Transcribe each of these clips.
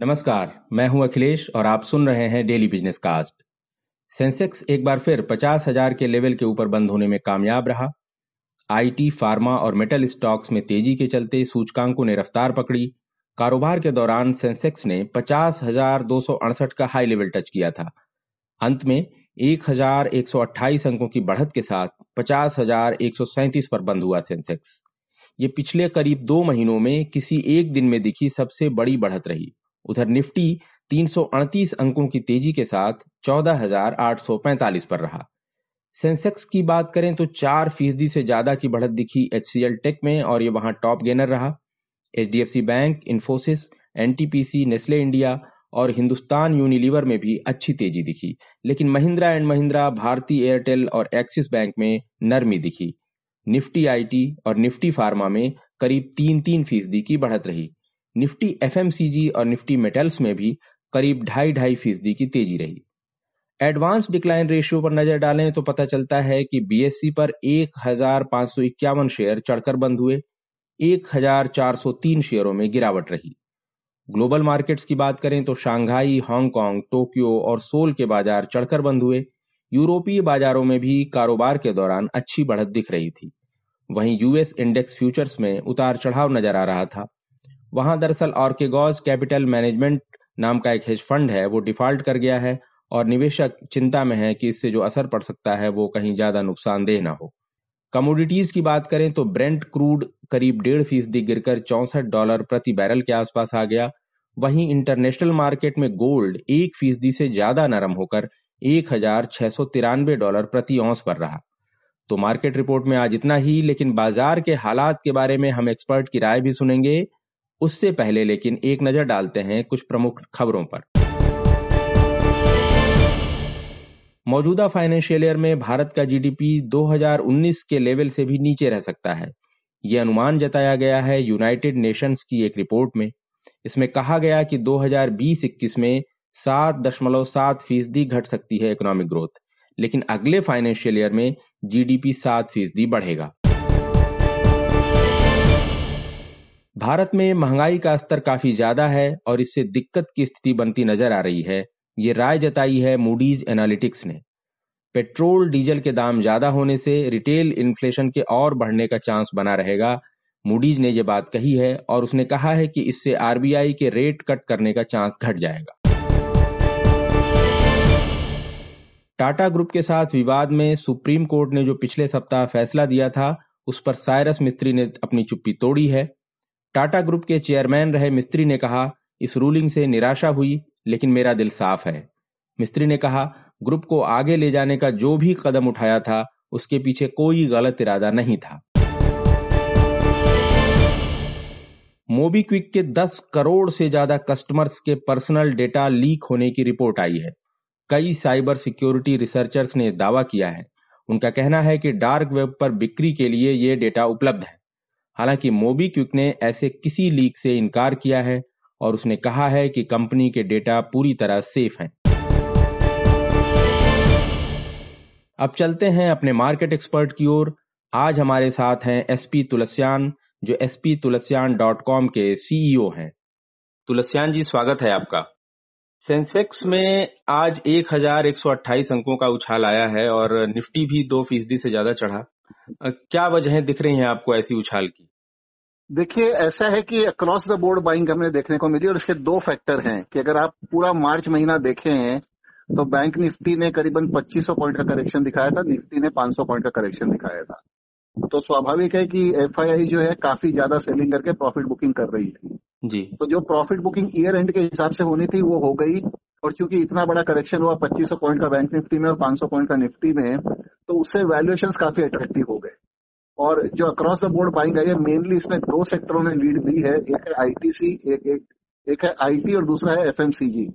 नमस्कार, मैं हूं अखिलेश और आप सुन रहे हैं डेली बिजनेस कास्ट। सेंसेक्स एक बार फिर 50,000 के लेवल के ऊपर बंद होने में कामयाब रहा। आईटी, फार्मा और मेटल स्टॉक्स में तेजी के चलते सूचकांकों ने रफ्तार पकड़ी। कारोबार के दौरान सेंसेक्स ने 50,268 का हाई लेवल टच किया था। अंत में 1,128 अंकों की बढ़त के साथ 50,137 पर बंद हुआ सेंसेक्स। ये पिछले करीब 2 महीनों में किसी एक दिन में दिखी सबसे बड़ी बढ़त रही। उधर निफ्टी 338 अंकों की तेजी के साथ 14,845 पर रहा। सेंसेक्स की बात करें तो 4% से ज्यादा की बढ़त दिखी HCL टेक में और ये वहां टॉप गेनर रहा। HDFC bank, Infosys, NTPC, Nestle India और हिंदुस्तान यूनिलीवर में भी अच्छी तेजी दिखी, लेकिन महिंद्रा एंड महिंद्रा, भारती एयरटेल और एक्सिस बैंक में नरमी दिखी। निफ्टी IT और निफ्टी फार्मा में करीब 3-3% की बढ़त रही। निफ्टी FMCG और निफ्टी मेटल्स में भी करीब 2.5-2.5% की तेजी रही। एडवांस डिक्लाइन रेशियो पर नजर डालें तो पता चलता है कि BSE पर 1,551 शेयर चढ़कर बंद हुए, 1,403 शेयरों में गिरावट रही। ग्लोबल मार्केट्स की बात करें तो शंघाई, हांगकांग, टोक्यो और सोल के बाजार चढ़कर बंद हुए। यूरोपीय बाजारों में भी कारोबार के दौरान अच्छी बढ़त दिख रही थी। वहीं US इंडेक्स फ्यूचर्स में उतार चढ़ाव नजर आ रहा था। वहां दरअसल आर्केगॉस कैपिटल मैनेजमेंट नाम का एक हेज फंड है, वो डिफॉल्ट कर गया है और निवेशक चिंता में है कि इससे जो असर पड़ सकता है वो कहीं ज्यादा नुकसानदेह ना हो। कमोडिटीज की बात करें तो ब्रेंट क्रूड करीब 1.5% गिरकर $64 प्रति बैरल के आसपास आ गया। वहीं इंटरनेशनल मार्केट में गोल्ड 1% से ज्यादा नरम होकर $1,693 प्रति औंस पर रहा। तो मार्केट रिपोर्ट में आज इतना ही, लेकिन बाजार के हालात के बारे में हम एक्सपर्ट की राय भी सुनेंगे। उससे पहले लेकिन एक नजर डालते हैं कुछ प्रमुख खबरों पर। मौजूदा फाइनेंशियल ईयर में भारत का GDP 2019 के लेवल से भी नीचे रह सकता है, यह अनुमान जताया गया है यूनाइटेड नेशंस की एक रिपोर्ट में। इसमें कहा गया कि 2020-21 में 7.7% घट सकती है इकोनॉमिक ग्रोथ, लेकिन अगले फाइनेंशियल ईयर में GDP 7% बढ़ेगा। भारत में महंगाई का स्तर काफी ज्यादा है और इससे दिक्कत की स्थिति बनती नजर आ रही है, ये राय जताई है मूडीज एनालिटिक्स ने। पेट्रोल, डीजल के दाम ज्यादा होने से रिटेल इन्फ्लेशन के और बढ़ने का चांस बना रहेगा। मूडीज ने ये बात कही है और उसने कहा है कि इससे RBI के रेट कट करने का चांस घट जाएगा। टाटा ग्रुप के साथ विवाद में सुप्रीम कोर्ट ने जो पिछले सप्ताह फैसला दिया था, उस पर साइरस मिस्त्री ने अपनी चुप्पी तोड़ी है। टाटा ग्रुप के चेयरमैन रहे मिस्त्री ने कहा, इस रूलिंग से निराशा हुई, लेकिन मेरा दिल साफ है। मिस्त्री ने कहा, ग्रुप को आगे ले जाने का जो भी कदम उठाया था उसके पीछे कोई गलत इरादा नहीं था। मोबीक्विक के 10 करोड़ से ज्यादा कस्टमर्स के पर्सनल डेटा लीक होने की रिपोर्ट आई है। कई साइबर सिक्योरिटी रिसर्चर्स ने दावा किया है। उनका कहना है कि डार्क वेब पर बिक्री के लिए ये डेटा उपलब्ध है। हालांकि मोबीक्विक ने ऐसे किसी लीक से इनकार किया है और उसने कहा है कि कंपनी के डेटा पूरी तरह सेफ हैं। अब चलते हैं अपने मार्केट एक्सपर्ट की ओर। आज हमारे साथ हैं S.P. तुलसियान, जो sptulsiyan.com के CEO हैं। तुलसियान जी, स्वागत है आपका। सेंसेक्स में आज 1,128 अंकों का उछाल आया है और निफ्टी भी 2% से ज्यादा चढ़ा। क्या वजहें दिख रही हैं आपको ऐसी उछाल की? देखिए, ऐसा है कि अक्रॉस द बोर्ड बाइंग हमें देखने को मिली और इसके 2 फैक्टर हैं कि अगर आप पूरा मार्च महीना देखें तो बैंक निफ्टी ने करीबन 2500 पॉइंट का करेक्शन दिखाया था, निफ्टी ने 500 पॉइंट का करेक्शन दिखाया था। तो स्वाभाविक है कि FII जो है काफी ज्यादा सेलिंग करके प्रॉफिट बुकिंग कर रही है जी। तो जो प्रॉफिट बुकिंग ईयर एंड के हिसाब से होनी थी वो हो गई, और चूंकि इतना बड़ा करेक्शन हुआ 2500 पॉइंट का बैंक निफ्टी में और 500 पॉइंट का निफ्टी में, तो उससे वैल्यूएशंस काफी अट्रैक्टिव हो गए। और जो अक्रॉस द बोर्ड बाइंग आई है, मेनली इसमें 2 सेक्टरों ने लीड दी है। एक है ITC, एक है IT और दूसरा है FMCG,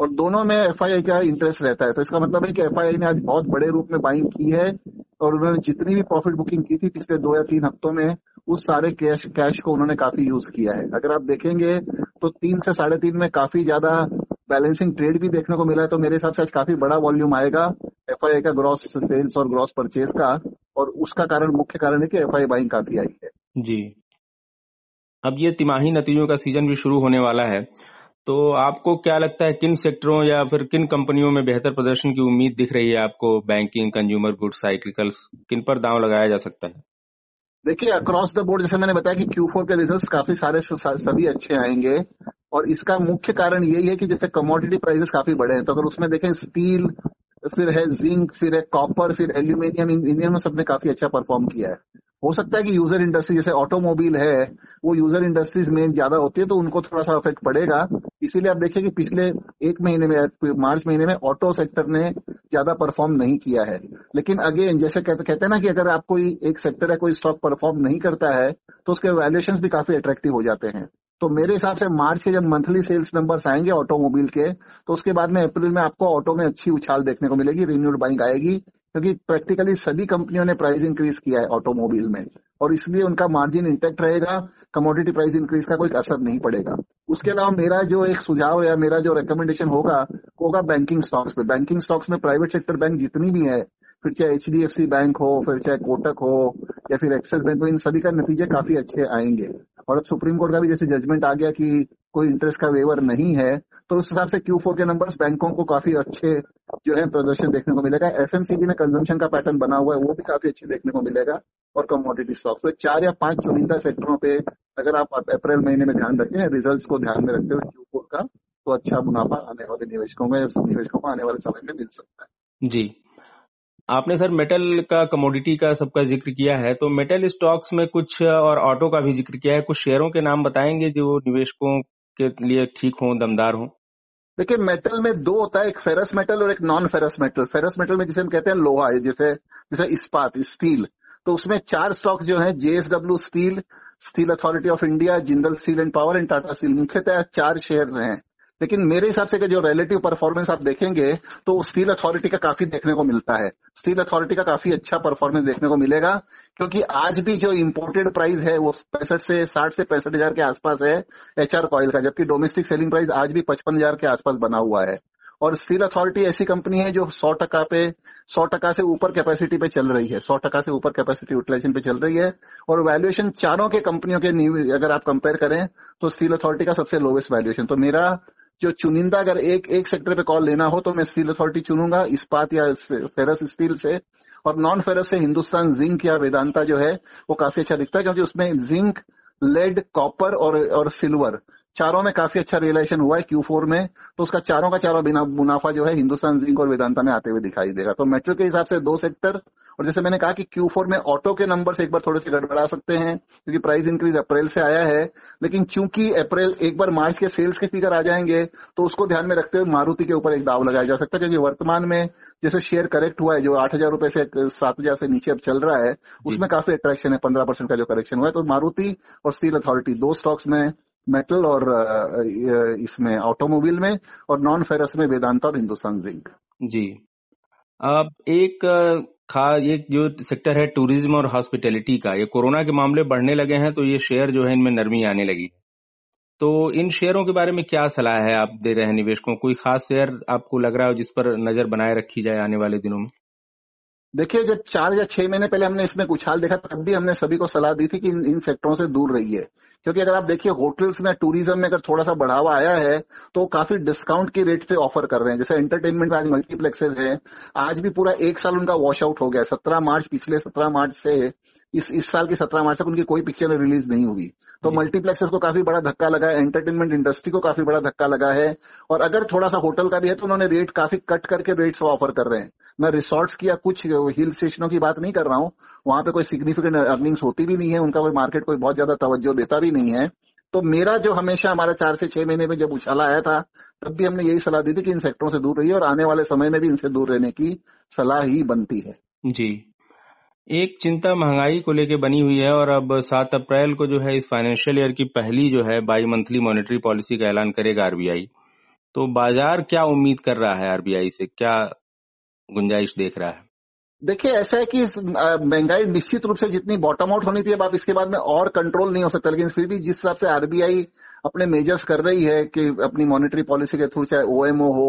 और दोनों में FII का इंटरेस्ट रहता है। तो इसका मतलब है कि FII ने आज बहुत बड़े रूप में बाइंग की है और उन्होंने जितनी भी प्रॉफिट बुकिंग की थी पिछले 2 या 3 हफ्तों में, उस सारे कैश को उन्होंने काफी यूज किया है। अगर आप देखेंगे तो 3 से 3.5 में काफी ज्यादा बैलेंसिंग ट्रेड भी देखने को मिला है। तो मेरे हिसाब से आज काफी बड़ा वॉल्यूम आएगा FII का ग्रॉस सेल्स और ग्रॉस परचेज का, और उसका कारण, मुख्य कारण है कि FII बाइंग काफी आई है जी। अब ये तिमाही नतीजों का सीजन भी शुरू होने वाला है, तो आपको क्या लगता है किन सेक्टरों या फिर किन कंपनियों में बेहतर प्रदर्शन की उम्मीद दिख रही है आपको? बैंकिंग, कंज्यूमर गुड्स, साइक्लिकल्स, किन पर दांव लगाया जा सकता है? देखिए, अक्रॉस द बोर्ड जैसे मैंने बताया कि Q4 के रिजल्ट्स काफी सारे सभी अच्छे आएंगे और इसका मुख्य कारण यही है कि जैसे कमोडिटी प्राइसेस काफी बढ़े हैं, तो अगर उसमें देखें स्टील, फिर है जिंक, फिर है कॉपर, फिर एल्यूमिनियम, इंडियन में सबने काफी अच्छा परफॉर्म किया है। हो सकता है कि यूजर इंडस्ट्री जैसे ऑटोमोबाइल है वो यूजर इंडस्ट्रीज में ज्यादा होती है तो उनको थोड़ा सा अफेक्ट पड़ेगा। इसीलिए आप देखिए कि पिछले एक महीने में, मार्च महीने में ऑटो सेक्टर ने ज्यादा परफॉर्म नहीं किया है। लेकिन अगेन जैसे कहते हैं ना कि अगर आप कोई एक सेक्टर या कोई स्टॉक परफॉर्म नहीं करता है तो उसके वैल्यूएशन भी काफी अट्रैक्टिव हो जाते हैं। तो मेरे हिसाब से मार्च के जब मंथली सेल्स नंबर्स आएंगे ऑटोमोबाइल के तो उसके बाद में अप्रैल में आपको ऑटो में अच्छी उछाल देखने को मिलेगी, रिन्यूड बाइंग आएगी, क्योंकि प्रैक्टिकली सभी कंपनियों ने प्राइस इंक्रीज किया है ऑटोमोबाइल में और इसलिए उनका मार्जिन इंटैक्ट रहेगा, कमोडिटी प्राइस इंक्रीज का कोई असर नहीं पड़ेगा। उसके अलावा मेरा जो एक सुझाव या मेरा जो रिकमेंडेशन होगा बैंकिंग स्टॉक्स पे। बैंकिंग स्टॉक्स में प्राइवेट सेक्टर बैंक जितनी भी है, फिर चाहे HDFC बैंक हो, फिर चाहे कोटक हो या फिर एक्सिस बैंक हो, इन सभी का नतीजे काफी अच्छे आएंगे। और अब सुप्रीम कोर्ट का भी जैसे जजमेंट आ गया कि कोई इंटरेस्ट का वेवर नहीं है तो उस हिसाब से Q4 के नंबर्स बैंकों को काफी अच्छे जो है प्रदर्शन देखने को मिलेगा। FMCG में कंजम्पशन का पैटर्न बना हुआ है वो भी काफी अच्छे देखने को मिलेगा और कमोडिटी स्टॉक्स। तो 4 या 5 चुनिंदा सेक्टरों पे अगर आप अप्रैल महीने में ध्यान रखें, रिजल्ट को ध्यान में रखते हुए Q4 का, तो अच्छा मुनाफा आने वाले निवेशकों को आने वाले समय में मिल सकता है। जी, आपने सर मेटल का, कमोडिटी का सबका जिक्र किया है, तो मेटल स्टॉक्स में कुछ और ऑटो का भी जिक्र किया है, कुछ शेयरों के नाम बताएंगे जो निवेशकों के लिए ठीक हो, दमदार हो? देखिए, मेटल में 2 होता है, एक फेरस मेटल और एक non ferrous metal. Ferrous metal में जिसे हम कहते हैं लोहा, जैसे इस्पात, स्टील, तो उसमें 4 स्टॉक्स जो है JSW steel, steel authority of India, Jindal steel and power and Tata steel, मुख्यतः 4 शेयर्स हैं। लेकिन मेरे हिसाब से जो रिलेटिव परफॉर्मेंस आप देखेंगे तो स्टील अथॉरिटी का काफी देखने को मिलता है। स्टील अथॉरिटी का काफी अच्छा परफॉर्मेंस देखने को मिलेगा क्योंकि आज भी जो इंपोर्टेड प्राइस है वो 60 से 65,000 के आसपास है HR कॉयल का, जबकि डोमेस्टिक सेलिंग प्राइस आज भी 55,000 के आसपास बना हुआ है। और स्टील अथॉरिटी ऐसी कंपनी है जो 100% से ऊपर कैपेसिटी पे चल रही है, 100% से ऊपर कैपेसिटी यूटिलाइजेशन पे चल रही है और वैल्यूएशन चारों के कंपनियों के अगर आप कंपेयर करें तो स्टील अथॉरिटी का सबसे लोवेस्ट वैल्यूएशन। तो मेरा जो चुनिंदा अगर एक सेक्टर पे कॉल लेना हो तो मैं स्टील अथॉरिटी चुनूंगा इस्पात या फेरस स्टील से। और नॉन फेरस से हिंदुस्तान जिंक या वेदांता जो है वो काफी अच्छा दिखता है क्योंकि उसमें जिंक, लेड, कॉपर और सिल्वर चारों में काफी अच्छा रियलाइजेशन हुआ है Q4 में, तो उसका चारों का चारों मुनाफा जो है हिंदुस्तान जिंक और वेदांता में आते हुए दिखाई देगा। तो मेटल के हिसाब से 2 सेक्टर। और जैसे मैंने कहा कि Q4 में ऑटो के नंबर्स एक बार थोड़े से गड़बड़ा सकते हैं क्योंकि प्राइस इंक्रीज अप्रैल से आया है, लेकिन चूंकि अप्रैल एक बार मार्च के सेल्स के फिगर आ जाएंगे तो उसको ध्यान में रखते हुए मारुति के ऊपर एक दाव लगाया जा सकता है क्योंकि वर्तमान में जैसे शेयर करेक्ट हुआ है जो 8,000 रुपए से 7,000 से नीचे अब चल रहा है उसमें काफी अट्रैक्शन है, 15% का जो करेक्शन हुआ है। तो मारुति और स्टील अथॉरिटी 2 स्टॉक्स में मेटल और इसमें ऑटोमोबाइल में, और नॉन फेरस में वेदांता और हिंदुस्तान जिंक। जी, अब एक जो सेक्टर है टूरिज्म और हॉस्पिटैलिटी का, ये कोरोना के मामले बढ़ने लगे हैं तो ये शेयर जो है इनमें नरमी आने लगी, तो इन शेयरों के बारे में क्या सलाह है आप दे रहे हैं निवेशकों? कोई खास शेयर आपको लग रहा है जिस पर नजर बनाए रखी जाए आने वाले दिनों में? देखिए, जब 4 या 6 महीने पहले हमने इसमें उछाल देखा तब भी हमने सभी को सलाह दी थी कि इन सेक्टरों से दूर रहिए क्योंकि अगर आप देखिए होटल्स में, टूरिज्म में अगर थोड़ा सा बढ़ावा आया है तो काफी डिस्काउंट की रेट पे ऑफर कर रहे हैं। जैसे एंटरटेनमेंट में आज मल्टीप्लेक्सेस है, आज भी पूरा एक साल उनका वॉश आउट हो गया। पिछले 17 मार्च से इस साल की 17 मार्च तक उनकी कोई पिक्चर रिलीज नहीं हुई, तो मल्टीप्लेक्सेस को काफी बड़ा धक्का लगा है, एंटरटेनमेंट इंडस्ट्री को काफी बड़ा धक्का लगा है। और अगर थोड़ा सा होटल का भी है तो उन्होंने रेट काफी कट करके रेट्स ऑफर कर रहे हैं। मैं रिसोर्ट्स की या कुछ हिल स्टेशनों की बात नहीं कर रहा हूँ, वहां पे कोई सिग्निफिकेंट अर्निंग्स होती भी नहीं है, उनका कोई मार्केट कोई बहुत ज्यादा तवज्जो देता भी नहीं है। तो मेरा जो हमेशा हमारा 4 से 6 महीने में जब उछाला आया था तब भी हमने यही सलाह दी थी कि इन सेक्टरों से दूर रहिए और आने वाले समय में भी इनसे दूर रहने की सलाह ही बनती है। जी, एक चिंता महंगाई को लेकर बनी हुई है और अब 7 अप्रैल को जो है इस फाइनेंशियल ईयर की पहली जो है बाई मंथली मॉनेटरी पॉलिसी का ऐलान करेगा RBI, तो बाजार क्या उम्मीद कर रहा है RBI से, क्या गुंजाइश देख रहा है? देखिए, ऐसा है कि महंगाई निश्चित रूप से जितनी बॉटम आउट होनी थी अब आप इसके बाद में और कंट्रोल नहीं हो सकता, लेकिन फिर भी जिस हिसाब से आरबीआई अपने मेजर्स कर रही है कि अपनी मॉनेटरी पॉलिसी के थ्रू, चाहे OMO हो,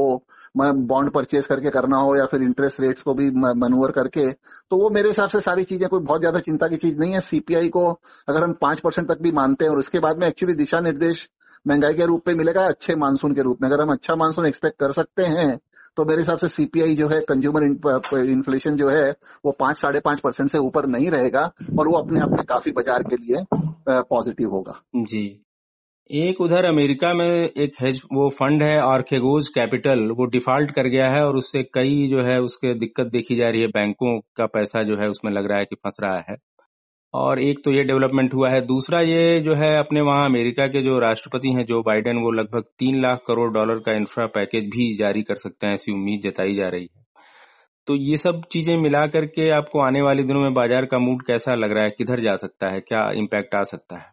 बॉन्ड परचेस करके करना हो या फिर इंटरेस्ट रेट्स को भी मनूवर करके, तो वो मेरे हिसाब से सारी चीजें कोई बहुत ज्यादा चिंता की चीज नहीं है। CPI को अगर हम 5% तक भी मानते हैं और उसके बाद में एक्चुअली दिशा निर्देश महंगाई के रूप में मिलेगा अच्छे मानसून के रूप में। अगर हम अच्छा मानसून एक्सपेक्ट कर सकते हैं तो मेरे हिसाब से सीपीआई जो है कंज्यूमर इन्फ्लेशन जो है वो 5-5.5% से ऊपर नहीं रहेगा और वो अपने आप में काफी बाजार के लिए पॉजिटिव होगा। जी, एक उधर अमेरिका में एक हेज वो फंड है आर्केगोस कैपिटल, वो डिफॉल्ट कर गया है और उससे कई जो है उसके दिक्कत देखी जा रही है, बैंकों का पैसा जो है उसमें लग रहा है कि फंस रहा है। और एक तो ये डेवलपमेंट हुआ है, दूसरा ये जो है अपने वहां अमेरिका के जो राष्ट्रपति हैं जो बाइडेन, वो लगभग 3 लाख करोड़ डॉलर का इंफ्रा पैकेज भी जारी कर सकते हैं ऐसी उम्मीद जताई जा रही है। तो ये सब चीजें मिला करके आपको आने वाले दिनों में बाजार का मूड कैसा लग रहा है, किधर जा सकता है, क्या इम्पैक्ट आ सकता है?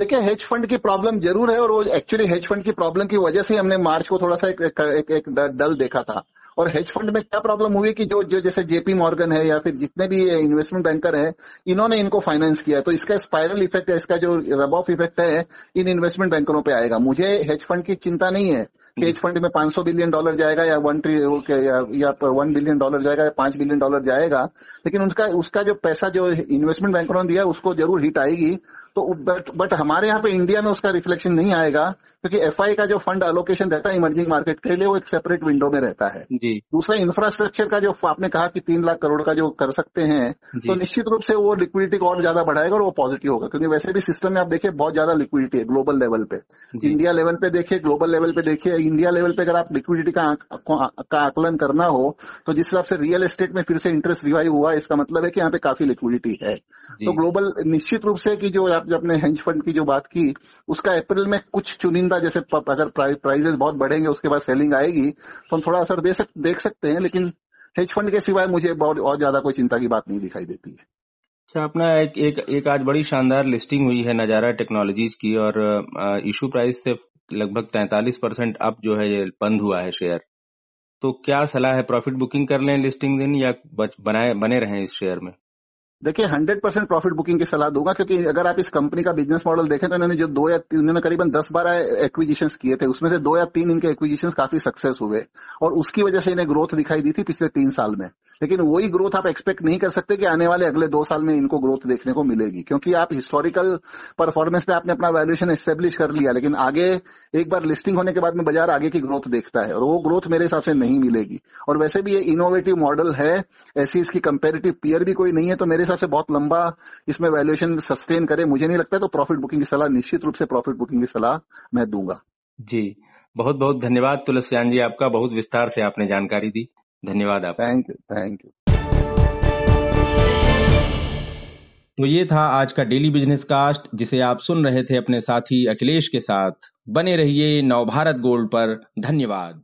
देखिये, हेज फंड की प्रॉब्लम जरूर है और वो एक्चुअली हेज फंड की प्रॉब्लम की वजह से हमने मार्च को थोड़ा सा एक डल देखा था। और हेज फंड में क्या प्रॉब्लम हुई कि जो जैसे जेपी मॉर्गन है या फिर जितने भी इन्वेस्टमेंट बैंकर हैं, इन्होंने इनको फाइनेंस किया, तो इसका स्पाइरल इफेक्ट है, इसका जो रब ऑफ इफेक्ट है इन इन्वेस्टमेंट बैंकरों पे आएगा। मुझे हेज फंड की चिंता नहीं है कि हेज फंड में $500 बिलियन जाएगा या 1 बिलियन डॉलर जाएगा या 5 बिलियन डॉलर जाएगा, लेकिन उसका जो पैसा जो इन्वेस्टमेंट बैंकरों ने दिया उसको जरूर हिट आएगी। तो बट हमारे यहाँ पे इंडिया में उसका रिफ्लेक्शन नहीं आएगा क्योंकि एफआई का जो फंड एलोकेशन रहता है इमर्जिंग मार्केट के लिए वो एक सेपरेट विंडो में रहता है। दूसरा, इंफ्रास्ट्रक्चर का जो आपने कहा कि 3 लाख करोड़ का जो कर सकते हैं, तो निश्चित रूप से वो लिक्विडिटी को और ज्यादा बढ़ाएगा और वो पॉजिटिव होगा क्योंकि वैसे भी सिस्टम में आप देखिए बहुत ज्यादा लिक्विडिटी है ग्लोबल लेवल पे, इंडिया लेवल पे देखिए, ग्लोबल लेवल पे देखिए। इंडिया लेवल पे अगर आप लिक्विडिटी का आकलन करना हो तो जिस हिसाब से रियल एस्टेट में फिर से इंटरेस्ट रिवाइव हुआ, इसका मतलब है कि यहाँ पे काफी लिक्विडिटी है। तो ग्लोबल निश्चित रूप से कि जो आपने हेज फंड की जो बात की उसका अप्रैल में कुछ चुनिंदा जैसे अगर प्राइजेस बहुत बढ़ेंगे उसके बाद सेलिंग आएगी तो हम थोड़ा असर देख सकते हैं, लेकिन हेज फंड के सिवाय मुझे और ज्यादा कोई चिंता की बात नहीं दिखाई देती है। अच्छा, अपना एक आज बड़ी शानदार लिस्टिंग हुई है नजारा टेक्नोलॉजीज की और इशू प्राइस से लगभग 43% अप जो है ये बंद हुआ है शेयर, तो क्या सलाह है, प्रॉफिट बुकिंग कर लें लिस्टिंग दिन या बने रहें इस शेयर में? देखिए, 100% प्रॉफिट बुकिंग की सलाह दूंगा क्योंकि अगर आप इस कंपनी का बिजनेस मॉडल देखें तो इन्होंने जो उन्होंने करीबन 10-12 एक्विजिशंस किए थे, उसमें से 2 या 3 इनके एक्विजिशंस काफी सक्सेस हुए और उसकी वजह से इन्हें ग्रोथ दिखाई दी थी पिछले 3 साल में। लेकिन वही ग्रोथ आप एक्सपेक्ट नहीं कर सकते कि आने वाले अगले 2 साल में इनको ग्रोथ देखने को मिलेगी क्योंकि आप हिस्टोरिकल परफॉर्मेंस पे आपने अपना वैल्यूएशन एस्टेब्लिश कर लिया, लेकिन आगे एक बार लिस्टिंग होने के बाद में बाजार आगे की ग्रोथ देखता है और वो ग्रोथ मेरे हिसाब से नहीं मिलेगी। और वैसे भी ये इनोवेटिव मॉडल है, ऐसी इसकी कंपेरेटिव पीयर भी कोई नहीं है, तो मेरे से बहुत लंबा इसमें वैल्यूएशन सस्टेन करे मुझे नहीं लगता है, तो प्रॉफिट बुकिंग की सलाह निश्चित रूप से प्रॉफिट बुकिंग की सलाह मैं दूंगा। जी, बहुत बहुत धन्यवाद तुलसियान जी, आपका बहुत विस्तार से आपने जानकारी दी, धन्यवाद आप। Thank you. तो ये था आज का डेली बिजनेस कास्ट जिसे आप सुन रहे थे अपने साथी अखिलेश के साथ। बने रहिए नवभारत गोल्ड पर। धन्यवाद।